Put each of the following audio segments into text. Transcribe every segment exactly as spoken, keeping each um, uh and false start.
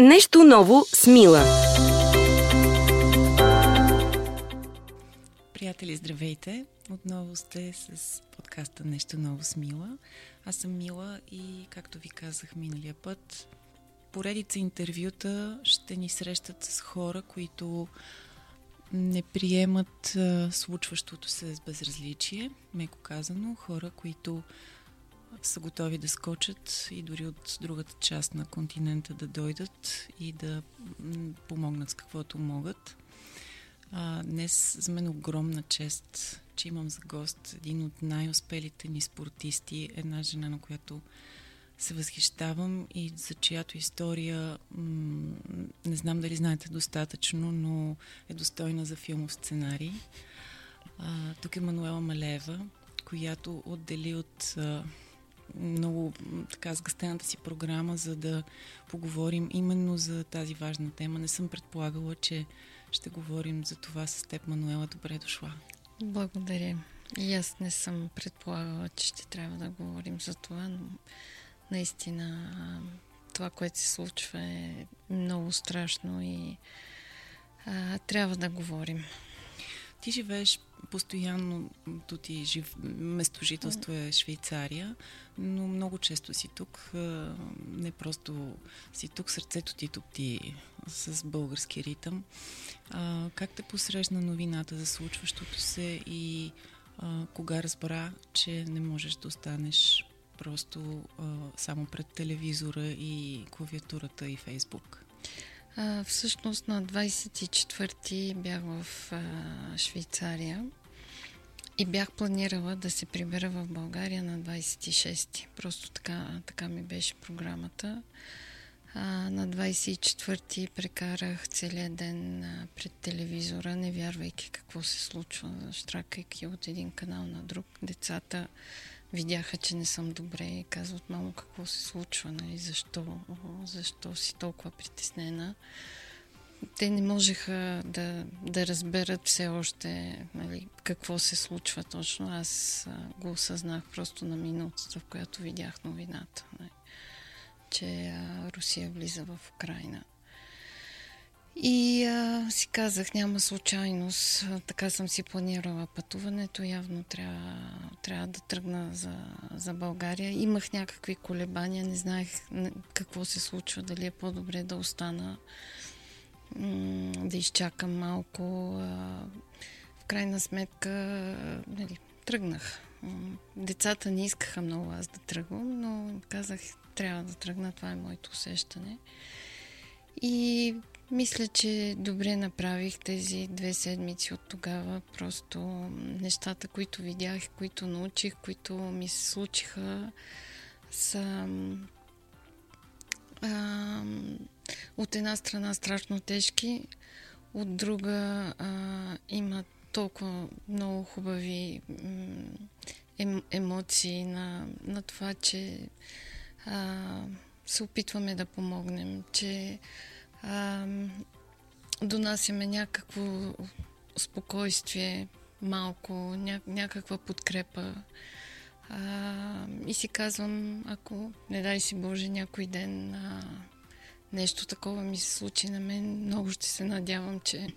Нещо ново с Мила. Приятели, здравейте! Отново сте с подкаста Нещо ново с Мила. Аз съм Мила и, както ви казах миналия път, поредица интервюта ще ни срещат с хора, които не приемат а, случващото се с безразличие, меко казано, хора, които са готови да скочат и дори от другата част на континента да дойдат и да помогнат с каквото могат. А, днес за мен огромна чест, че имам за гост един от най-успелите ни спортисти, една жена, на която се възхищавам и за чиято история м- не знам дали знаете достатъчно, но е достойна за филмов сценарий. А, тук е Мануела Малева, която отдели от а, много така сгъстената си програма, за да поговорим именно за тази важна тема. Не съм предполагала, че ще говорим за това с теб, Мануела. Добре дошла. Благодаря. И аз не съм предполагала, че ще трябва да говорим за това, но наистина това, което се случва, е много страшно и а, трябва да говорим. Ти живееш постоянно, ти жив... местожителство е Швейцария, но много често си тук. Не просто си тук, сърцето ти топти с български ритъм. А, как те посрещна новината за случващото се и а, кога разбра, че не можеш да останеш просто а, само пред телевизора и клавиатурата и Фейсбук? А, всъщност на двадесет и четвърти бях в а, Швейцария и бях планирала да се прибера в България на двадесет и шести. Просто така, така ми беше програмата. А, на двадесет и четвърти прекарах целият ден а, пред телевизора, не вярвайки какво се случва, щракайки от един канал на друг. Децата видяха, че не съм добре и казват: мамо, какво се случва, нали? Защо? Защо си толкова притеснена? Те не можеха да, да разберат все още, нали, какво се случва точно. Аз а, го осъзнах просто на минутата, в която видях новината, нали? Че а, Русия влиза в Украина. И а, си казах, няма случайност, така съм си планирала пътуването, явно трябва, трябва да тръгна за, за България. Имах някакви колебания, не знаех какво се случва, дали е по-добре да остана, да изчакам малко. В крайна сметка, нали, тръгнах. Децата не искаха много аз да тръгвам, но казах, трябва да тръгна, това е моето усещане. И мисля, че добре направих тези две седмици от тогава. Просто нещата, които видях, които научих, които ми се случиха, са а, от една страна страшно тежки, от друга а, има толкова много хубави ем, емоции на, на това, че а, се опитваме да помогнем, че А, донасяме някакво спокойствие, малко, ня, някаква подкрепа. А, и си казвам, ако, не дай си Боже, някой ден а, нещо такова ми се случи на мен, много ще се надявам, че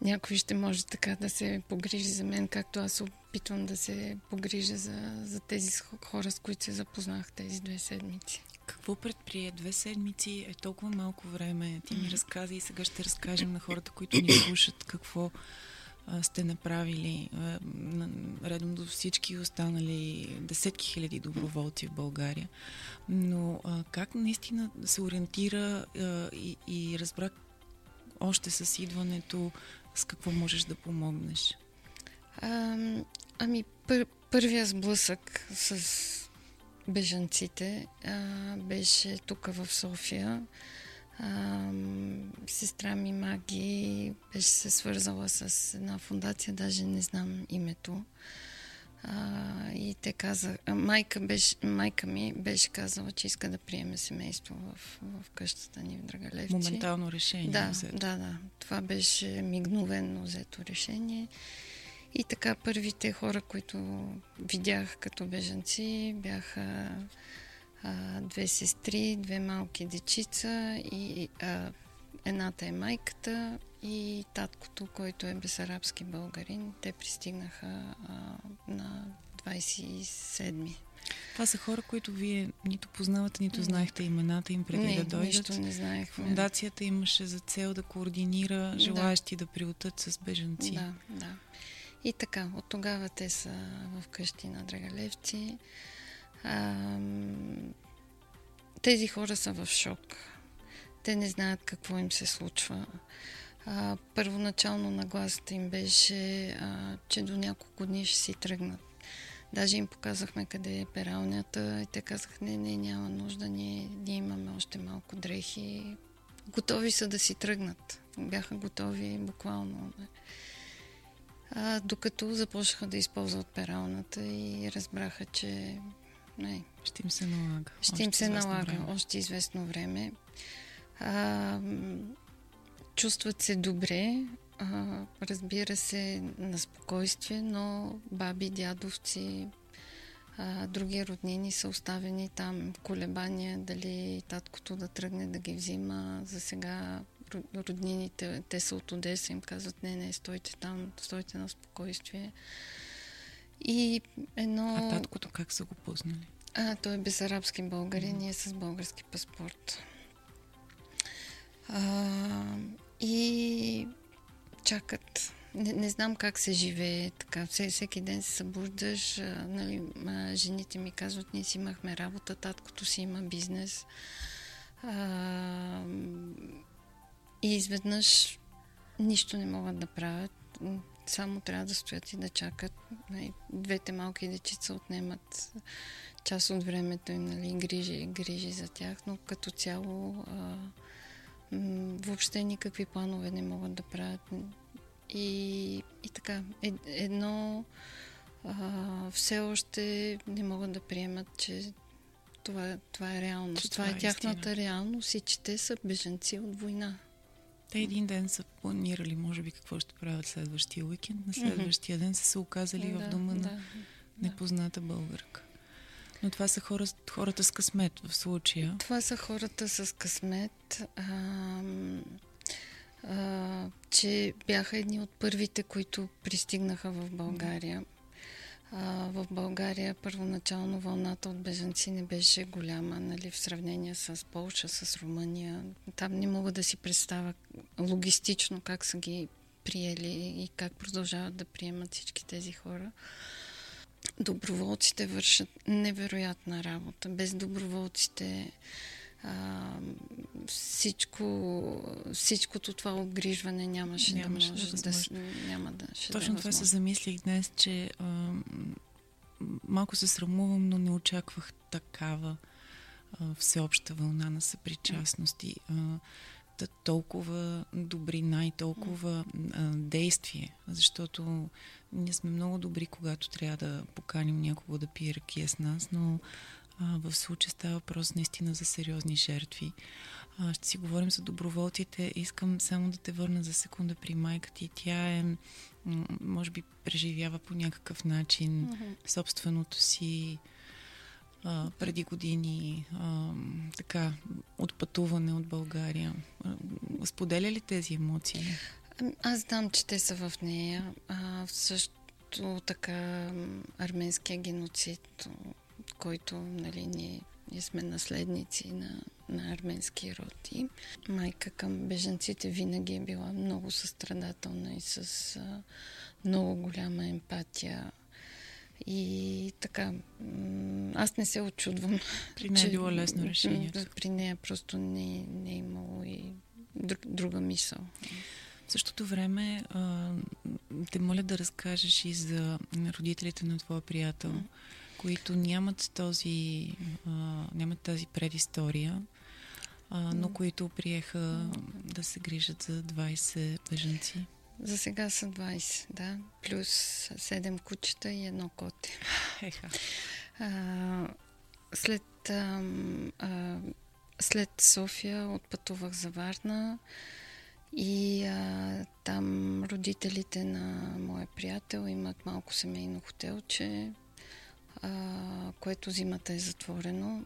някой ще може така да се погрижи за мен, както аз опитвам да се погрижа за, за тези хора, с които се запознах тези две седмици. Какво предприе? Две седмици е толкова малко време. Ти ми разказа и сега ще разкажем на хората, които ни слушат, какво а, сте направили. А, редом до всички останали десетки хиляди доброволци в България. Но а, как наистина се ориентира а, и, и разбра още с идването с какво можеш да помогнеш? А, ами пър, първия сблъсък с бежанците а, беше тук в София. А, сестра ми Маги беше се свързала с една фундация, даже не знам името. А, и те казаха, майка, беше, майка ми беше казала, че иска да приеме семейство в, в къщата ни в Драгалевци. Моментално решение. Да, да, да. Това беше мигновено взето решение. И така първите хора, които видях като бежанци, бяха а, две сестри, две малки дечица и а, едната е майката и таткото, който е безарабски българин. Те пристигнаха а, на двадесет и седми. Това са хора, които вие нито познавате, нито знаехте имената им преди не, да дойдат. Нищо не знаехме. Фондацията имаше за цел да координира желаящи да, да приютат с бежанци. Да, да. И така, от тогава те са в къщи на Драгалевци. Ам... Тези хора са в шок. Те не знаят какво им се случва. А, първоначално нагласата им беше, а, че до няколко дни ще си тръгнат. Даже им показахме къде е пералнята и те казаха, не, не, няма нужда, ние, ние имаме още малко дрехи. Готови са да си тръгнат. Бяха готови буквално. А, докато започнаха да използват пералната и разбраха, че не, ще им се налага. Ще още им се налага време. Още известно време. А, чувстват се добре, а, разбира се, на спокойствие, но баби, дядовци, а, други роднини са оставени там. Колебания, дали таткото да тръгне да ги взима. За сега роднините, те са от Одеса, им казват, не, не, стойте там, стойте на спокойствие. И едно... А таткото как са го познали? А, той е безарабски българин и е с български паспорт. А, и чакат. Не, не знам как се живее така. Всеки ден се събуждаш. А, нали, а, жените ми казват, ние си имахме работа, таткото си има бизнес. А, и изведнъж нищо не могат да правят. Само трябва да стоят и да чакат. Двете малки дечица отнемат част от времето и нали, грижи, грижи за тях, но като цяло а, въобще никакви планове не могат да правят. И, и така, едно а, все още не могат да приемат, че това, това е реалност. Това, това е истина. Тяхната реалност и че те са бежанци от война. Те един ден са планирали, може би, какво ще правят следващия уикенд. На следващия ден са се оказали да, в дома да, на непозната българка. Но това са хора, хората с късмет в случая. Това са хората с късмет, а, а, че бяха едни от първите, които пристигнаха в България. А, в България първоначално вълната от бежанци не беше голяма, нали, в сравнение с Полша, с Румъния. Там не мога да си представя логистично как са ги приели и как продължават да приемат всички тези хора. Доброволците вършат невероятна работа. Без доброволците а, всичко, всичкото това обгрижване нямаше, нямаше да може да, да, няма да ще точно да това се замислих днес, че а, малко се срамувам, но не очаквах такава а, всеобща вълна на съпричастност и а, да, толкова добрина и толкова а, действие, защото ние сме много добри, когато трябва да поканим някого да пие ракия с нас, но а, в случая става въпрос наистина за сериозни жертви. А, ще си говорим за доброволците. Искам само да те върна за секунда при майка ти. Тя е, може би, преживява по някакъв начин mm-hmm. собственото си Uh, преди години uh, така, отпътуване от България. Uh, споделя ли тези емоции? Аз знам, че те са в нея. Uh, също така арменския геноцид, който нали, ние, ние сме наследници на, на арменски род. И майка към бежанците винаги е била много състрадателна и с uh, много голяма емпатия. И така, аз не се очудвам. При нея е било лесно решението. При нея просто не, не е имало и друга мисъл. В същото време а, те моля да разкажеш и за родителите на твоя приятел, mm. които нямат, този, а, нямат тази предистория, а, но mm. които приеха mm. да се грижат за двадесет бежанци. За сега са двадесет, да. Плюс седем кучета и едно коте. А, след, а, а, след София отпътувах за Варна и а, там родителите на моя приятел имат малко семейно хотелче, а, което зимата е затворено.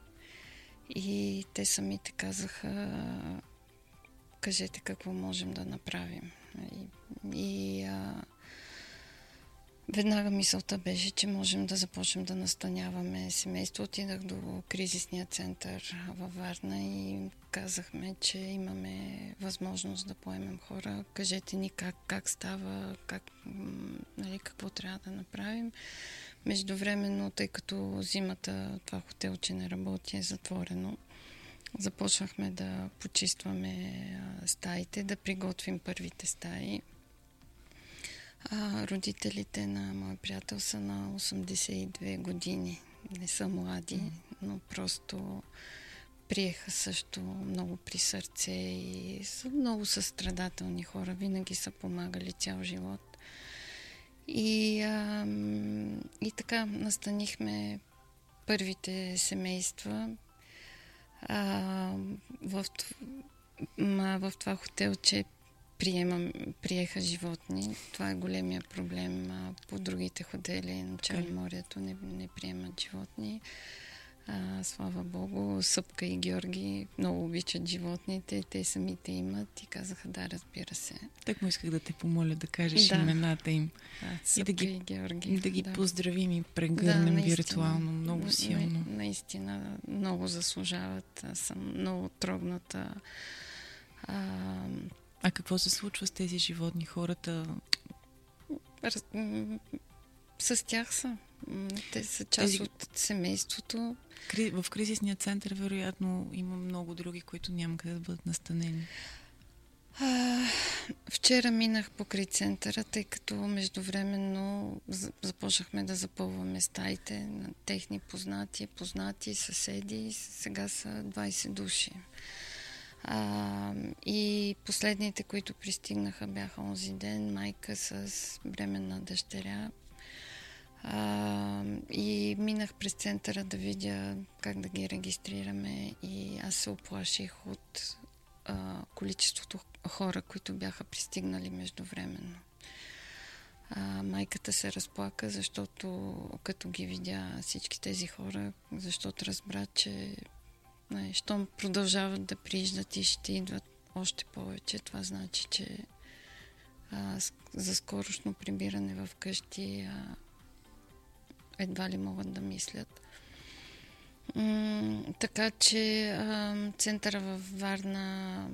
И те самите казаха: кажете какво можем да направим. И, и а, веднага мисълта беше, че можем да започнем да настаняваме семейство. Отидах до кризисния център във Варна и казахме, че имаме възможност да поемем хора. Кажете ни как, как става, как, нали, какво трябва да направим. Междувременно, тъй като зимата това хотелче не работи, е затворено, започнахме да почистваме стаите, да приготвим първите стаи. А родителите на моя приятел са на осемдесет и две години. Не са млади, но просто приеха също много при сърце и са много състрадателни хора. Винаги са помагали цял живот. И, а, и така настанихме първите семейства. А, в, в това хотелче приемам, приеха животни. Това е големия проблем. А, по другите хотели на Черноморието не, не приемат животни. А, слава Богу, Съпка и Георги много обичат животните. Те самите имат и казаха: да, разбира се. Так му исках да те помоля да кажеш да. Имената им. Да, Съпка и да ги, и Георги, да ги да. Поздравим и прегърнем да, виртуално много силно. На, наистина много заслужават. Аз съм много трогната. А, а какво се случва с тези животни? Хората... Раз... С тях са. Те са част тези... от семейството. Кри... В кризисния център, вероятно, има много други, които няма къде да бъдат настанени. А, вчера минах покрай центъра, тъй като междувременно започнахме да запълваме стаите на техни познати, познати, съседи. Сега са двайсет души. А, и последните, които пристигнаха, бяха онзи ден майка с бременна дъщеря. А, и минах през центъра да видя как да ги регистрираме и аз се оплаших от а, количеството хора, които бяха пристигнали междувременно. А, майката се разплака, защото като ги видя всички тези хора, защото разбра, че щом продължават да прииждат и ще идват още повече, това значи, че а, за скорошно прибиране в къщи а, едва ли могат да мислят. М- така че а, центъра във Варна,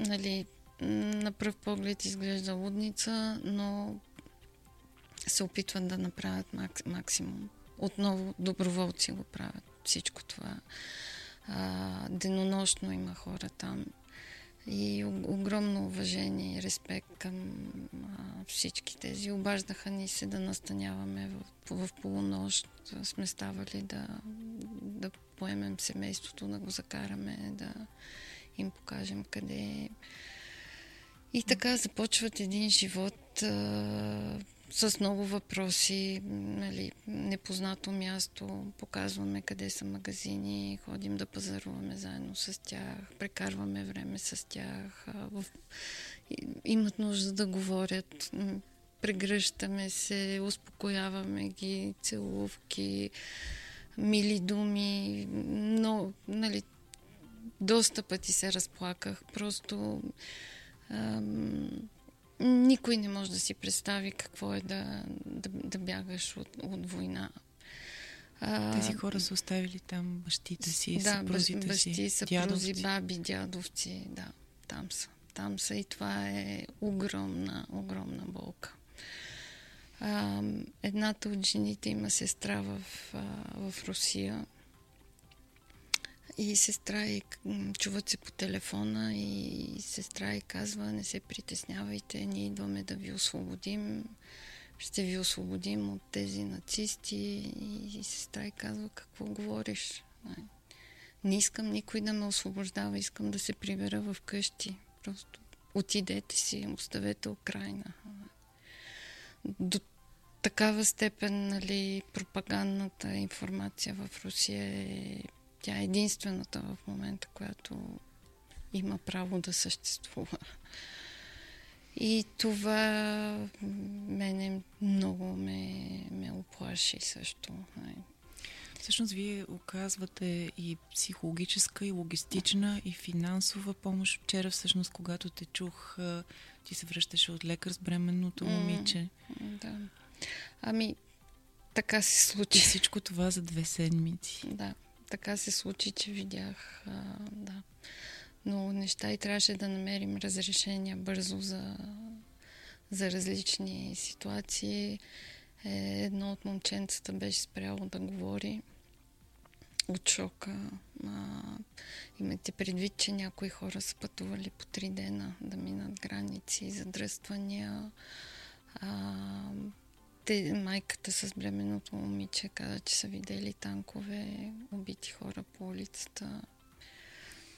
нали, на пръв поглед изглежда лудница, но се опитват да направят мак- максимум. Отново доброволци го правят всичко това. А, денонощно има хора там и огромно уважение и респект към а, всички тези. Обаждаха ни се да настаняваме в, в полунощ. Сме ставали да, да поемем семейството, да го закараме, да им покажем къде. И така започват един живот а, с много въпроси, нали, непознато място, показваме къде са магазини, ходим да пазаруваме заедно с тях, прекарваме време с тях, в... имат нужда да говорят, прегръщаме се, успокояваме ги, целувки, мили думи, но, нали, доста пъти се разплаках, просто... Ам... Никой не може да си представи какво е да, да, да бягаш от, от война. Тези хора са оставили там бащите си, да, съпрузите бащи, си, съпрузи, дядовци. Баби, дядовци, да, там са. Там са и това е огромна, огромна болка. А, едната от жените има сестра в, в Русия. И сестра и чуват се по телефона и сестра и казва: не се притеснявайте, ние идваме да ви освободим, ще ви освободим от тези нацисти. И сестра и казва: какво говориш? Не искам никой да ме освобождава, искам да се прибера в къщи. Просто отидете си, оставете Украина. До такава степен, нали, пропагандната информация в Русия е... Тя е единствената в момента, която има право да съществува. И това мене много ме, ме оплаши също. Всъщност вие оказвате и психологическа, и логистична, и финансова помощ. Вчера всъщност, когато те чух, ти се връщаше от лекар с бременното момиче. Mm, да. Ами, така се случи. И всичко това за две седмици. Да, така се случи, че видях, а, да. Но неща и трябваше да намерим разрешения бързо за, за различни ситуации. Е, едно от момченцата беше спряло да говори от шока. А, имате предвид, че някои хора са пътували по три дена да минат граници, задръствания. А, те, майката с бременното момиче каза, че са видели танкове, убити хора по улицата.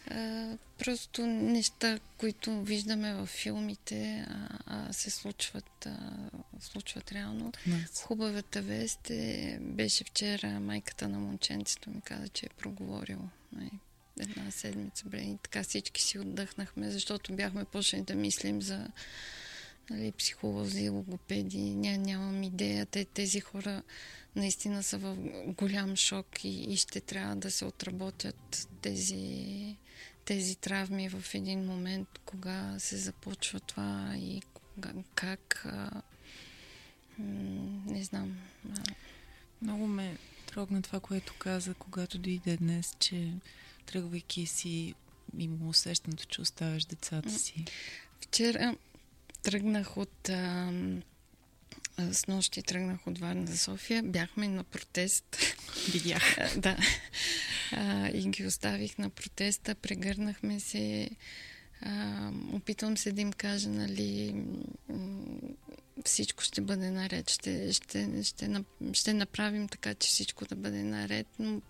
Uh, просто неща, които виждаме във филмите, а, а се случват, а, случват реално. Nice. Хубавата вест е, беше вчера майката на момченцето ми каза, че е проговорила. Една седмица, бре, и така всички си отдъхнахме, защото бяхме почнали да мислим за, нали, психолози, логопеди. Ня, нямам идея. Те, тези хора наистина са в голям шок и, и ще трябва да се отработят тези, тези травми в един момент, кога се започва това и кога, как. А, м- не знам. А... Много ме трогна това, което каза, когато дойде днес, че тръгвайки си има усещането, че оставяш децата си. Вчера тръгнах от... А, с нощи тръгнах от Варна за София. Бяхме на протест. Видях. Да. А, и ги оставих на протеста. Прегърнахме се. А, опитвам се да им кажа, нали, всичко ще бъде наред. Ще, ще, ще, ще направим така, че всичко да бъде наред. Но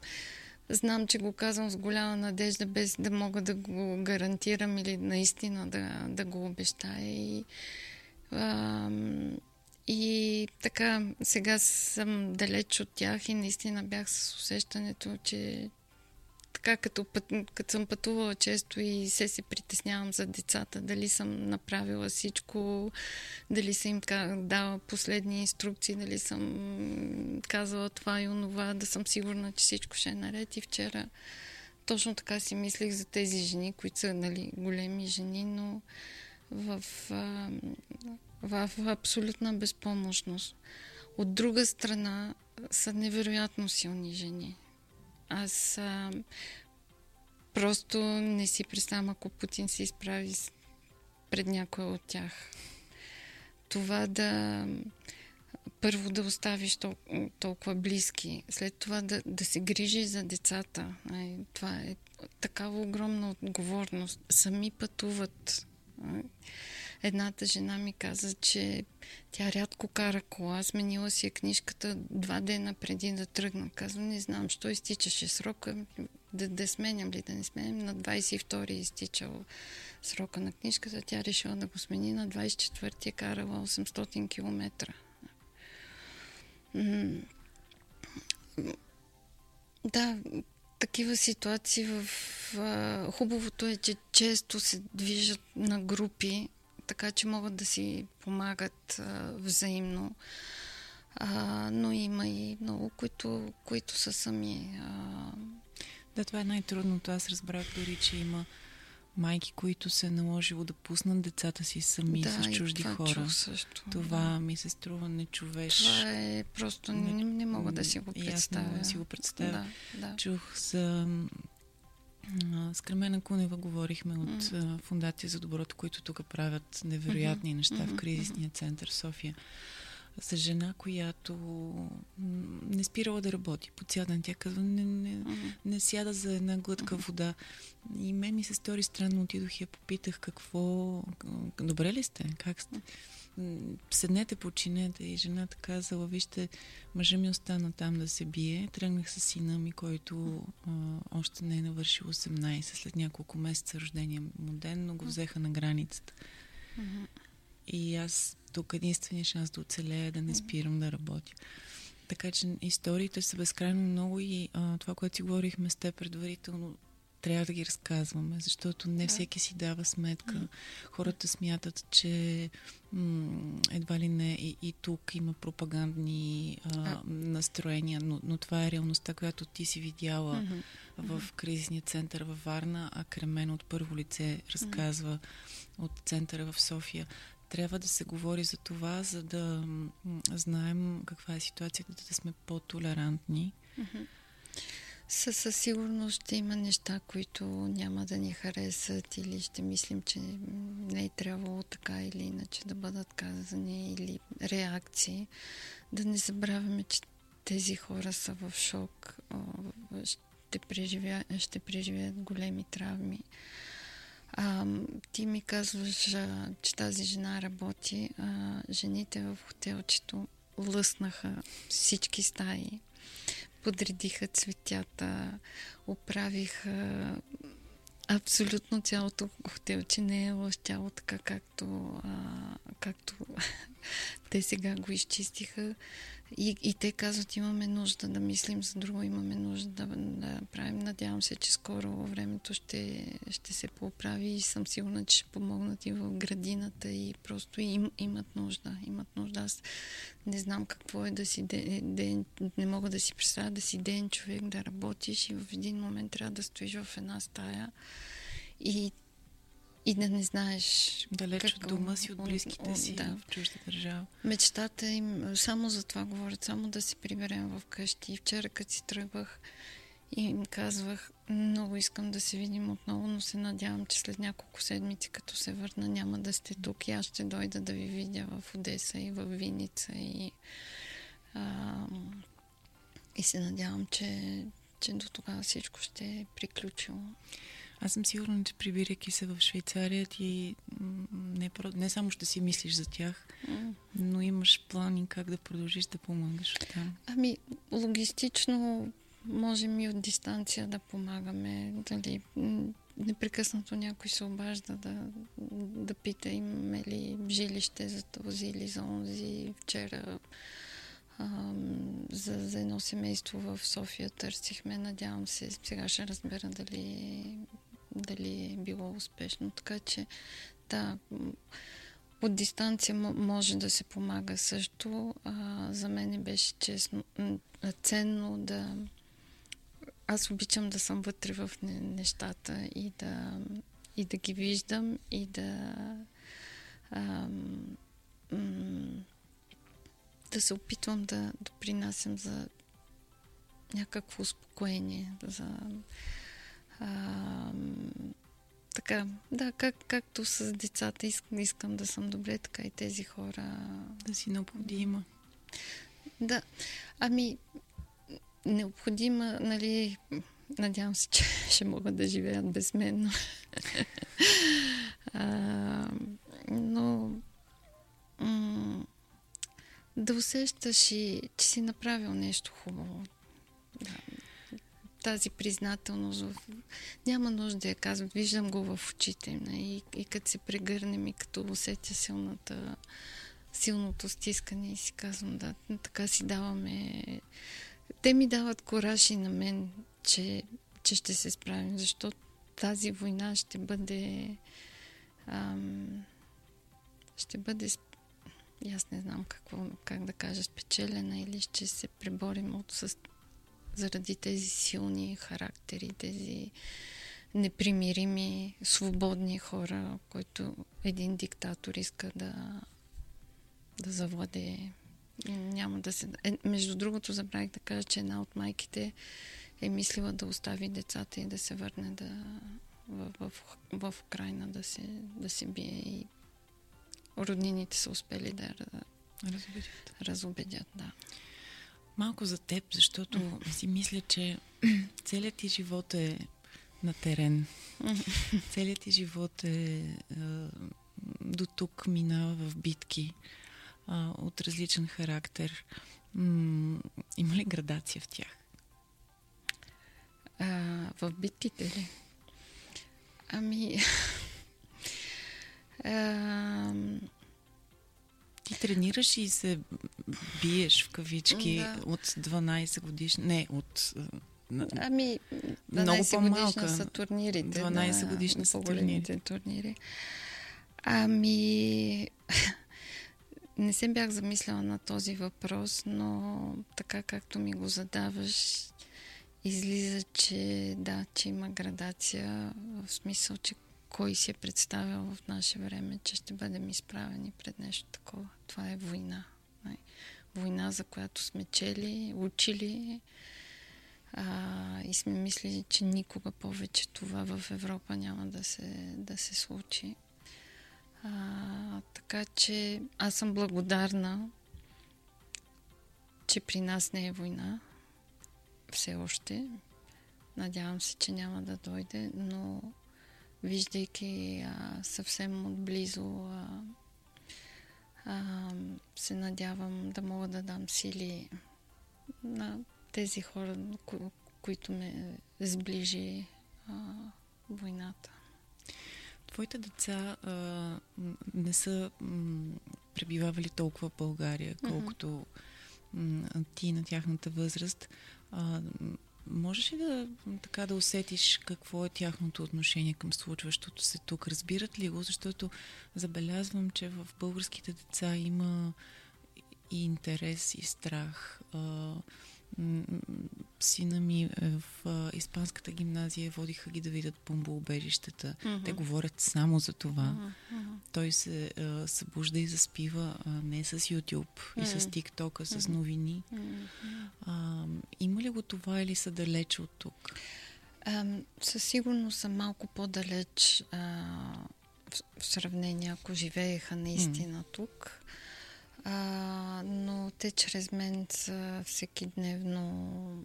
знам, че го казвам с голяма надежда, без да мога да го гарантирам или наистина да, да го обещая. И... А, И така, сега съм далеч от тях и наистина бях с усещането, че така като, път, като съм пътувала често и се се притеснявам за децата, дали съм направила всичко, дали съм им дала последни инструкции, дали съм казала това и онова, да съм сигурна, че всичко ще е наред. И вчера точно така си мислих за тези жени, които са, нали, големи жени, но в... А, в абсолютна безпомощност. От друга страна са невероятно силни жени. Аз а, просто не си представям, ако Путин се изправи пред някоя от тях. Това да... Първо да оставиш тол- толкова близки, след това да, да се грижиш за децата. Ай, това е такава огромна отговорност. Сами пътуват... Едната жена ми каза, че тя рядко кара кола, сменила си книжката два дена преди да тръгна. Казва, не знам, що изтичаше срока, да, да сменям ли, да не сменям. На двадесет и втори изтичал срока на книжката, тя решила да го смени, на двадесет и четвърти карала осемстотин километра. М- да, такива ситуации в... А, хубавото е, че често се движат на групи, така че могат да си помагат а, взаимно. А, но има и много, които, които са сами. А... Да, това е най-трудното. Аз разбрах дори, че има майки, които се е наложило да пуснат децата си сами, да, с чужди това хора. Също, това да. Ми се струва нечовешко. Това е просто... Не, не мога да си го представя. Аз не мога да си го представя. Да, да. Чух за... С Кремена Кунева говорихме от mm. Фундация за доброто, които тук правят невероятни mm-hmm. неща в кризисния център София. За жена, която не спирала да работи по цял ден. Тя казва, не, не, не сяда за една глътка вода. И мен ми се стори странно, отидох и я попитах какво... Добре ли сте? Как сте? Седнете, починете. И жената казала, вижте, мъжа ми остана там да се бие. Тръгнах с сина ми, който а, още не е навършил осемнадесет. След няколко месеца рождения му ден, но го взеха на границата. И аз тук единствения шанс да оцелея, да не спирам да работя. Така че историите са безкрайно много и а, това, което си говорихме с теб предварително, трябва да ги разказваме, защото не да. всеки си дава сметка. Mm. Хората смятат, че м- едва ли не и, и тук има пропагандни а, а. настроения, но, но това е реалността, която ти си видяла mm-hmm. в кризисния център във Варна, а Кремена от първо лице разказва mm-hmm. от центъра в София. Трябва да се говори за това, за да м- знаем каква е ситуацията, да сме по-толерантни. Mm-hmm. Със, със сигурност ще има неща, които няма да ни харесат или ще мислим, че не е трябвало така или иначе да бъдат казани или реакции. Да не забравяме, че тези хора са в шок, ще преживеят, ще преживеят големи травми. А, ти ми казваш, а, че тази жена работи. А, жените в хотелчето лъснаха всички стаи. Подредиха цветята, оправиха абсолютно цялото хотелче, не е лъщяло така, както, а, както те сега го изчистиха. И, и те казват, имаме нужда да мислим за друго, имаме нужда да, да правим. Надявам се, че скоро времето ще, ще се поправи и съм сигурна, че ще помогнат и в градината и просто им, имат нужда. Имат нужда. Аз не знам какво е да си ден, не мога да си представя да си ден човек, да работиш и в един момент трябва да стоиш в една стая и И да не знаеш... Далеч от дома си, от близките си, да. В чужда държава. Мечтата им... Само за това говорят, само да се приберем в къщи. И вчера, като си тръгвах, им казвах, много искам да се видим отново, но се надявам, че след няколко седмици, като се върна, няма да сте тук. И аз ще дойда да ви видя в Одеса и в Виница. И, а, и се надявам, че, че до тогава всичко ще е приключило. Аз съм сигурна, че прибирайки се в Швейцария, ти не, не само ще си мислиш за тях, mm. но имаш план и как да продължиш да помагаш там. Ами, логистично можем и от дистанция да помагаме. Дали непрекъснато някой се обажда да, да пита имаме ли жилище за този или за онзи. Вчера За, за едно семейство в София търсихме. Надявам се, сега ще разбера дали, дали е било успешно. Така че, да, от дистанция може да се помага също. А, за мен беше честно, ценно да... Аз обичам да съм вътре в нещата и да, и да ги виждам и да... А, м- да се опитвам да допринасям за някакво успокоение, за а, така, да, как, както с децата искам, искам да съм добре, така и тези хора. Да си необходима. Да, ами необходима, нали, надявам се, че ще могат да живеят без мен. а, но м- да усещаш и, че си направил нещо хубаво. Да. Тази признателност. В... Няма нужда да я казвам. Виждам го в очите им. И, и като се прегърнем и като усетя силната, силното стискане и си казвам, да, така си даваме... Те ми дават кораж и на мен, че, че ще се справим, защото тази война ще бъде... Ам, ще бъде... И аз не знам какво, как да кажа, спечелена или ще се преборим от със... заради тези силни характери, тези непримирими, свободни хора, които един диктатор иска да, да завладее. Няма да се... Е, между другото, забравих да кажа, че една от майките е мислила да остави децата и да се върне да... в, в, в Украина да се, да се бие и роднините са успели да разобедят. разобедят да. Малко за теб, защото mm. си мисля, че целият ти живот е на терен. Mm. Целият ти живот е, е до тук минава в битки е, от различен характер. М- има ли градация в тях? А, в битките ли? Ами... А... Ти тренираш и се биеш в кавички да. от дванайсет годишна, не, от Ами, дванайсет годишна са турнирите. дванайсет годишна са турнирите. турнири. Ами, не се бях замисляла на този въпрос, но така както ми го задаваш, излиза, че да, че има градация, в смисъл, че кой си е представил в наше време, че ще бъдем изправени пред нещо такова. Това е война. Война, за която сме чели, учили а, и сме мислили, че никога повече това в Европа няма да се, да се случи. А, така че аз съм благодарна, че при нас не е война. Все още. Надявам се, че няма да дойде, но виждайки а, съвсем отблизо а, а, се надявам да мога да дам сили на тези хора, ко- които ме сближи а, войната. Твоите деца а, не са м- пребивавали толкова в България, колкото м- ти на тяхната възраст. А, можеш ли да, така, да усетиш какво е тяхното отношение към случващото се тук? Разбират ли го? Защото забелязвам, че в българските деца има и интерес, и страх. А, сина ми в Испанската гимназия водиха ги да видят бомбоубежищата. Mm-hmm. Те говорят само за това. Mm-hmm. Той се а, събужда и заспива а, не с YouTube, mm-hmm. и с TikTok, а с mm-hmm. новини. Mm-hmm. А, има ли го това или са далеч от тук? А, със сигурност са малко по-далеч а, в, в сравнение, ако живееха наистина mm-hmm. тук. А, но те чрез мен са всеки дневно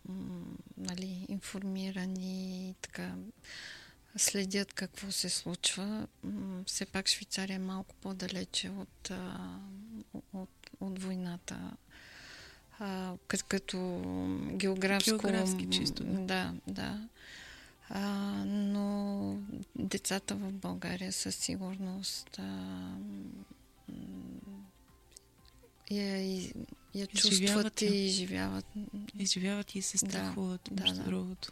м, нали, информирани и така следят какво се случва. М, все пак Швейцария е малко по-далече от, а, от, от войната. А, като географско... Географски чисто. Да, да. А, но децата в България със сигурност... А, Я, я чувстват и изживяват. Изживяват и се страхуват, да, между да, другото.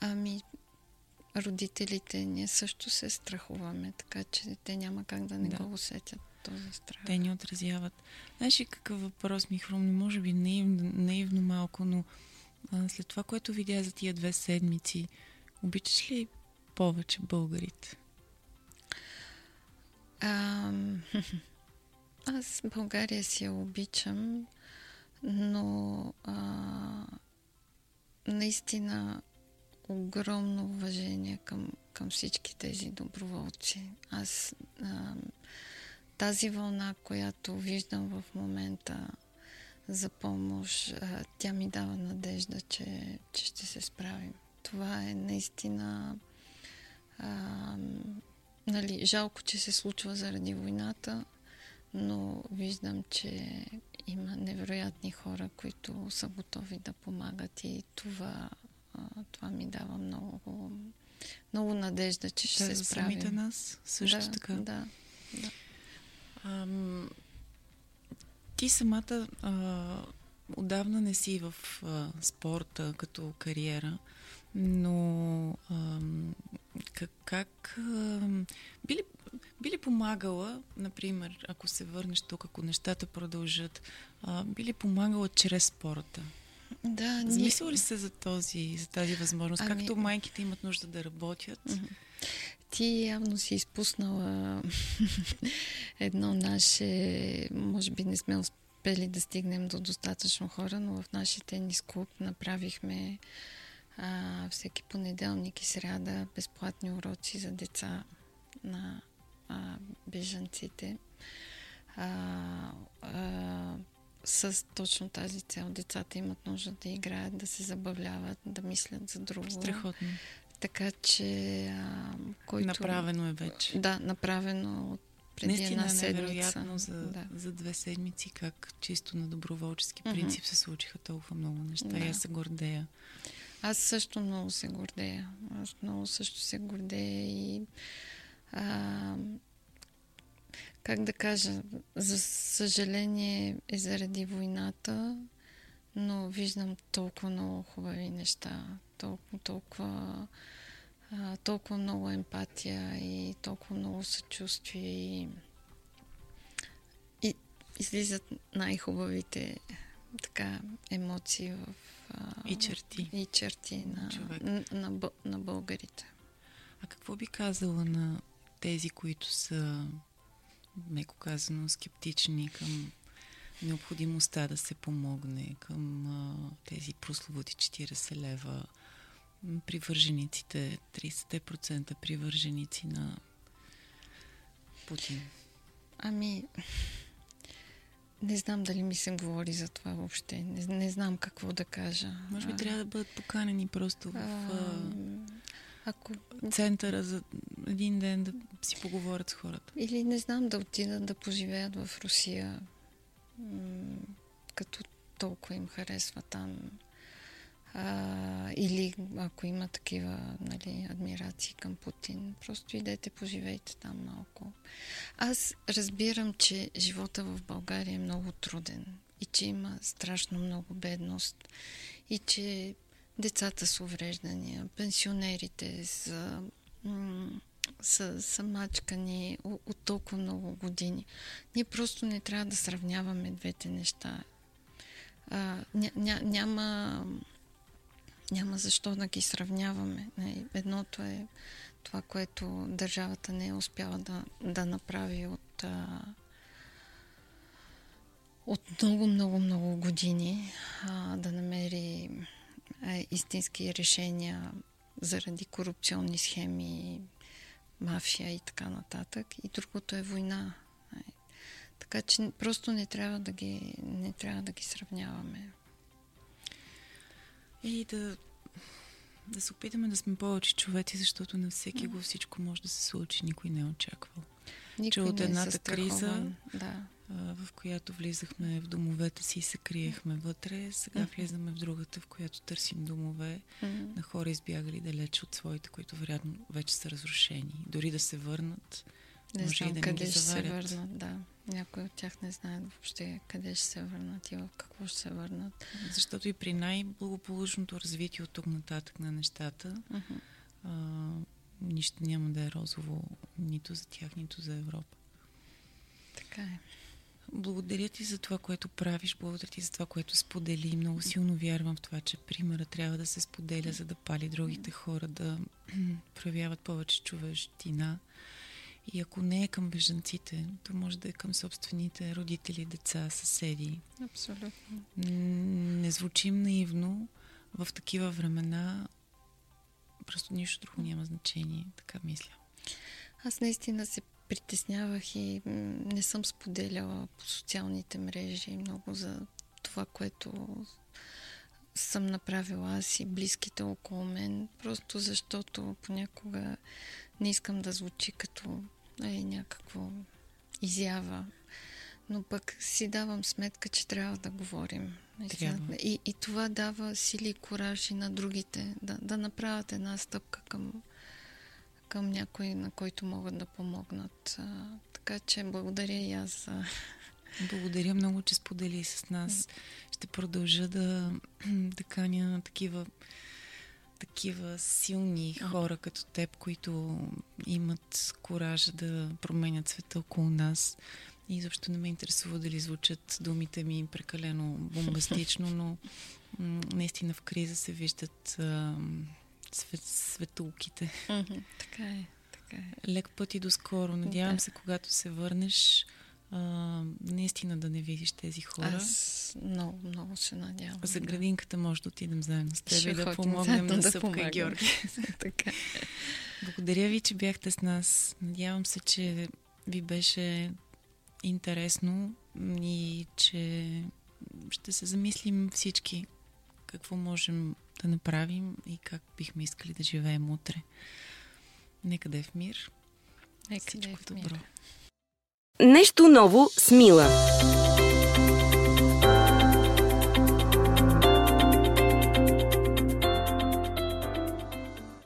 Ами, родителите ние също се страхуваме, така че те няма как да не да. го усетят този страх. Те ни отразяват. Знаеш ли какъв въпрос ми хрумни? Може би наивно, наивно малко, но а, след това, което видя за тия две седмици, обичаш ли повече българите? Ам... Аз България си я обичам, но а, наистина огромно уважение към, към всички тези доброволци. Аз а, тази вълна, която виждам в момента за помощ, а, тя ми дава надежда, че, че ще се справим. Това е наистина... А, нали, жалко, че се случва заради войната, но виждам, че има невероятни хора, които са готови да помагат и това, това ми дава много, много надежда, че ще да, се справим. Да, самите нас също да, така. Да, да. Ам, ти самата а, отдавна не си в а, спорта като кариера, но ам, как, как ам, би ли Би ли помагала, например, ако се върнеш тук, ако нещата продължат, а, би ли помагала чрез спорта? Да, замисляла ние... ли се за, този, за тази възможност? Ами... Както майките имат нужда да работят. Ти явно си изпуснала едно наше... Може би не сме успели да стигнем до достатъчно хора, но в нашия тенис клуб направихме а, всеки понеделник и сряда безплатни уроци за деца на... бежанците а, а, с точно тази цел. Децата имат нужда да играят, да се забавляват, да мислят за друго. Страхотно. Така че... А, който... Направено е вече. Да, направено от преди наистина една седмица. Невероятно за, да. за две седмици как чисто на доброволчески принцип mm-hmm. се случиха толкова много неща. Да. И аз се гордея. Аз също много се гордея. Аз много също се гордея и А, как да кажа, за съжаление е заради войната, но виждам толкова много хубави неща, толкова, толкова, толкова много емпатия и толкова много съчувствие и, и излизат най-хубавите така емоции в, и черти, и черти на, на, на, на българите. А какво би казала на тези, които са, меко казано, скептични към необходимостта да се помогне, към а, тези прословути четирийсет лева, привържениците, трийсет процента привърженици на Путин? Ами, не знам дали ми се говори за това въобще. Не, не знам какво да кажа. Може би а, трябва да бъдат поканени просто в... А... Ако... центъра за един ден да си поговорят с хората. Или не знам, да отидат да поживеят в Русия, м- като толкова им харесва там. А, или ако има такива, нали, адмирации към Путин, просто идете, поживейте там малко. Аз разбирам, че живота в България е много труден и че има страшно много бедност и че децата с увреждания, пенсионерите са, м- са, са мачкани от толкова много години. Ние просто не трябва да сравняваме двете неща. А, ня, ня, няма, няма защо да ги сравняваме. Едното е това, което държавата не е успяла да, да направи от, а, от много, много, много години, а, да намери истински решения заради корупционни схеми, мафия и така нататък. И другото е война. Така че просто не трябва да ги, не трябва да ги сравняваме. И да, да се опитаме да сме повече човеци, защото на всеки го всичко може да се случи. Никой не е очаквал. Никой че от едната криза, да, в която влизахме в домовете си и се криехме вътре, сега влизаме в другата, в която търсим домове, mm-hmm, на хора избягали далеч от своите, които вероятно вече са разрушени. Дори да се върнат, не може и да не ги заварят. Се върнат, да. Някои от тях не знаят въобще къде ще се върнат и в какво ще се върнат. Защото и при най-благополучното развитие от тук нататък на нещата, mm-hmm, а, нищо няма да е розово нито за тях, нито за Европа. Така е. Благодаря ти за това, което правиш, благодаря ти за това, което сподели. Много силно вярвам в това, че примера трябва да се споделя, за да пали другите хора да проявяват повече човещина. И ако не е към бежанците, то може да е към собствените родители, деца, съседи. Абсолютно. Не звучим наивно в такива времена. Просто нищо друго няма значение, така мисля. Аз наистина се притеснявах и не съм споделяла по социалните мрежи много за това, което съм направила аз и близките около мен, просто защото понякога не искам да звучи като е, някакво изява. Но пък си давам сметка, че трябва да говорим. Трябва. И, и това дава сили и кураж и на другите да, да направят една стъпка към към някой, на който могат да помогнат. А, така че благодаря и аз. Благодаря много, че сподели с нас. Ще продължа да, да каня на такива, такива силни хора като теб, които имат куража да променят света около нас. И изобщо не ме интересува дали звучат думите ми прекалено бомбастично, но м- наистина в криза се виждат... А, Свет, светулките. Mm-hmm. Така е, така е. Лек път и доскоро. Надявам да. се, когато се върнеш, а, наистина да не видиш тези хора. Аз много, много се надявам. За градинката може да отидем заедно с теб и да помогнем на да Съпка и Георги. Така. Благодаря ви, че бяхте с нас. Надявам се, че ви беше интересно и че ще се замислим всички какво можем да направим и как бихме искали да живеем утре. Нека да е в мир. Нека всичко да е в мир. Добро. Нещо ново с Мила.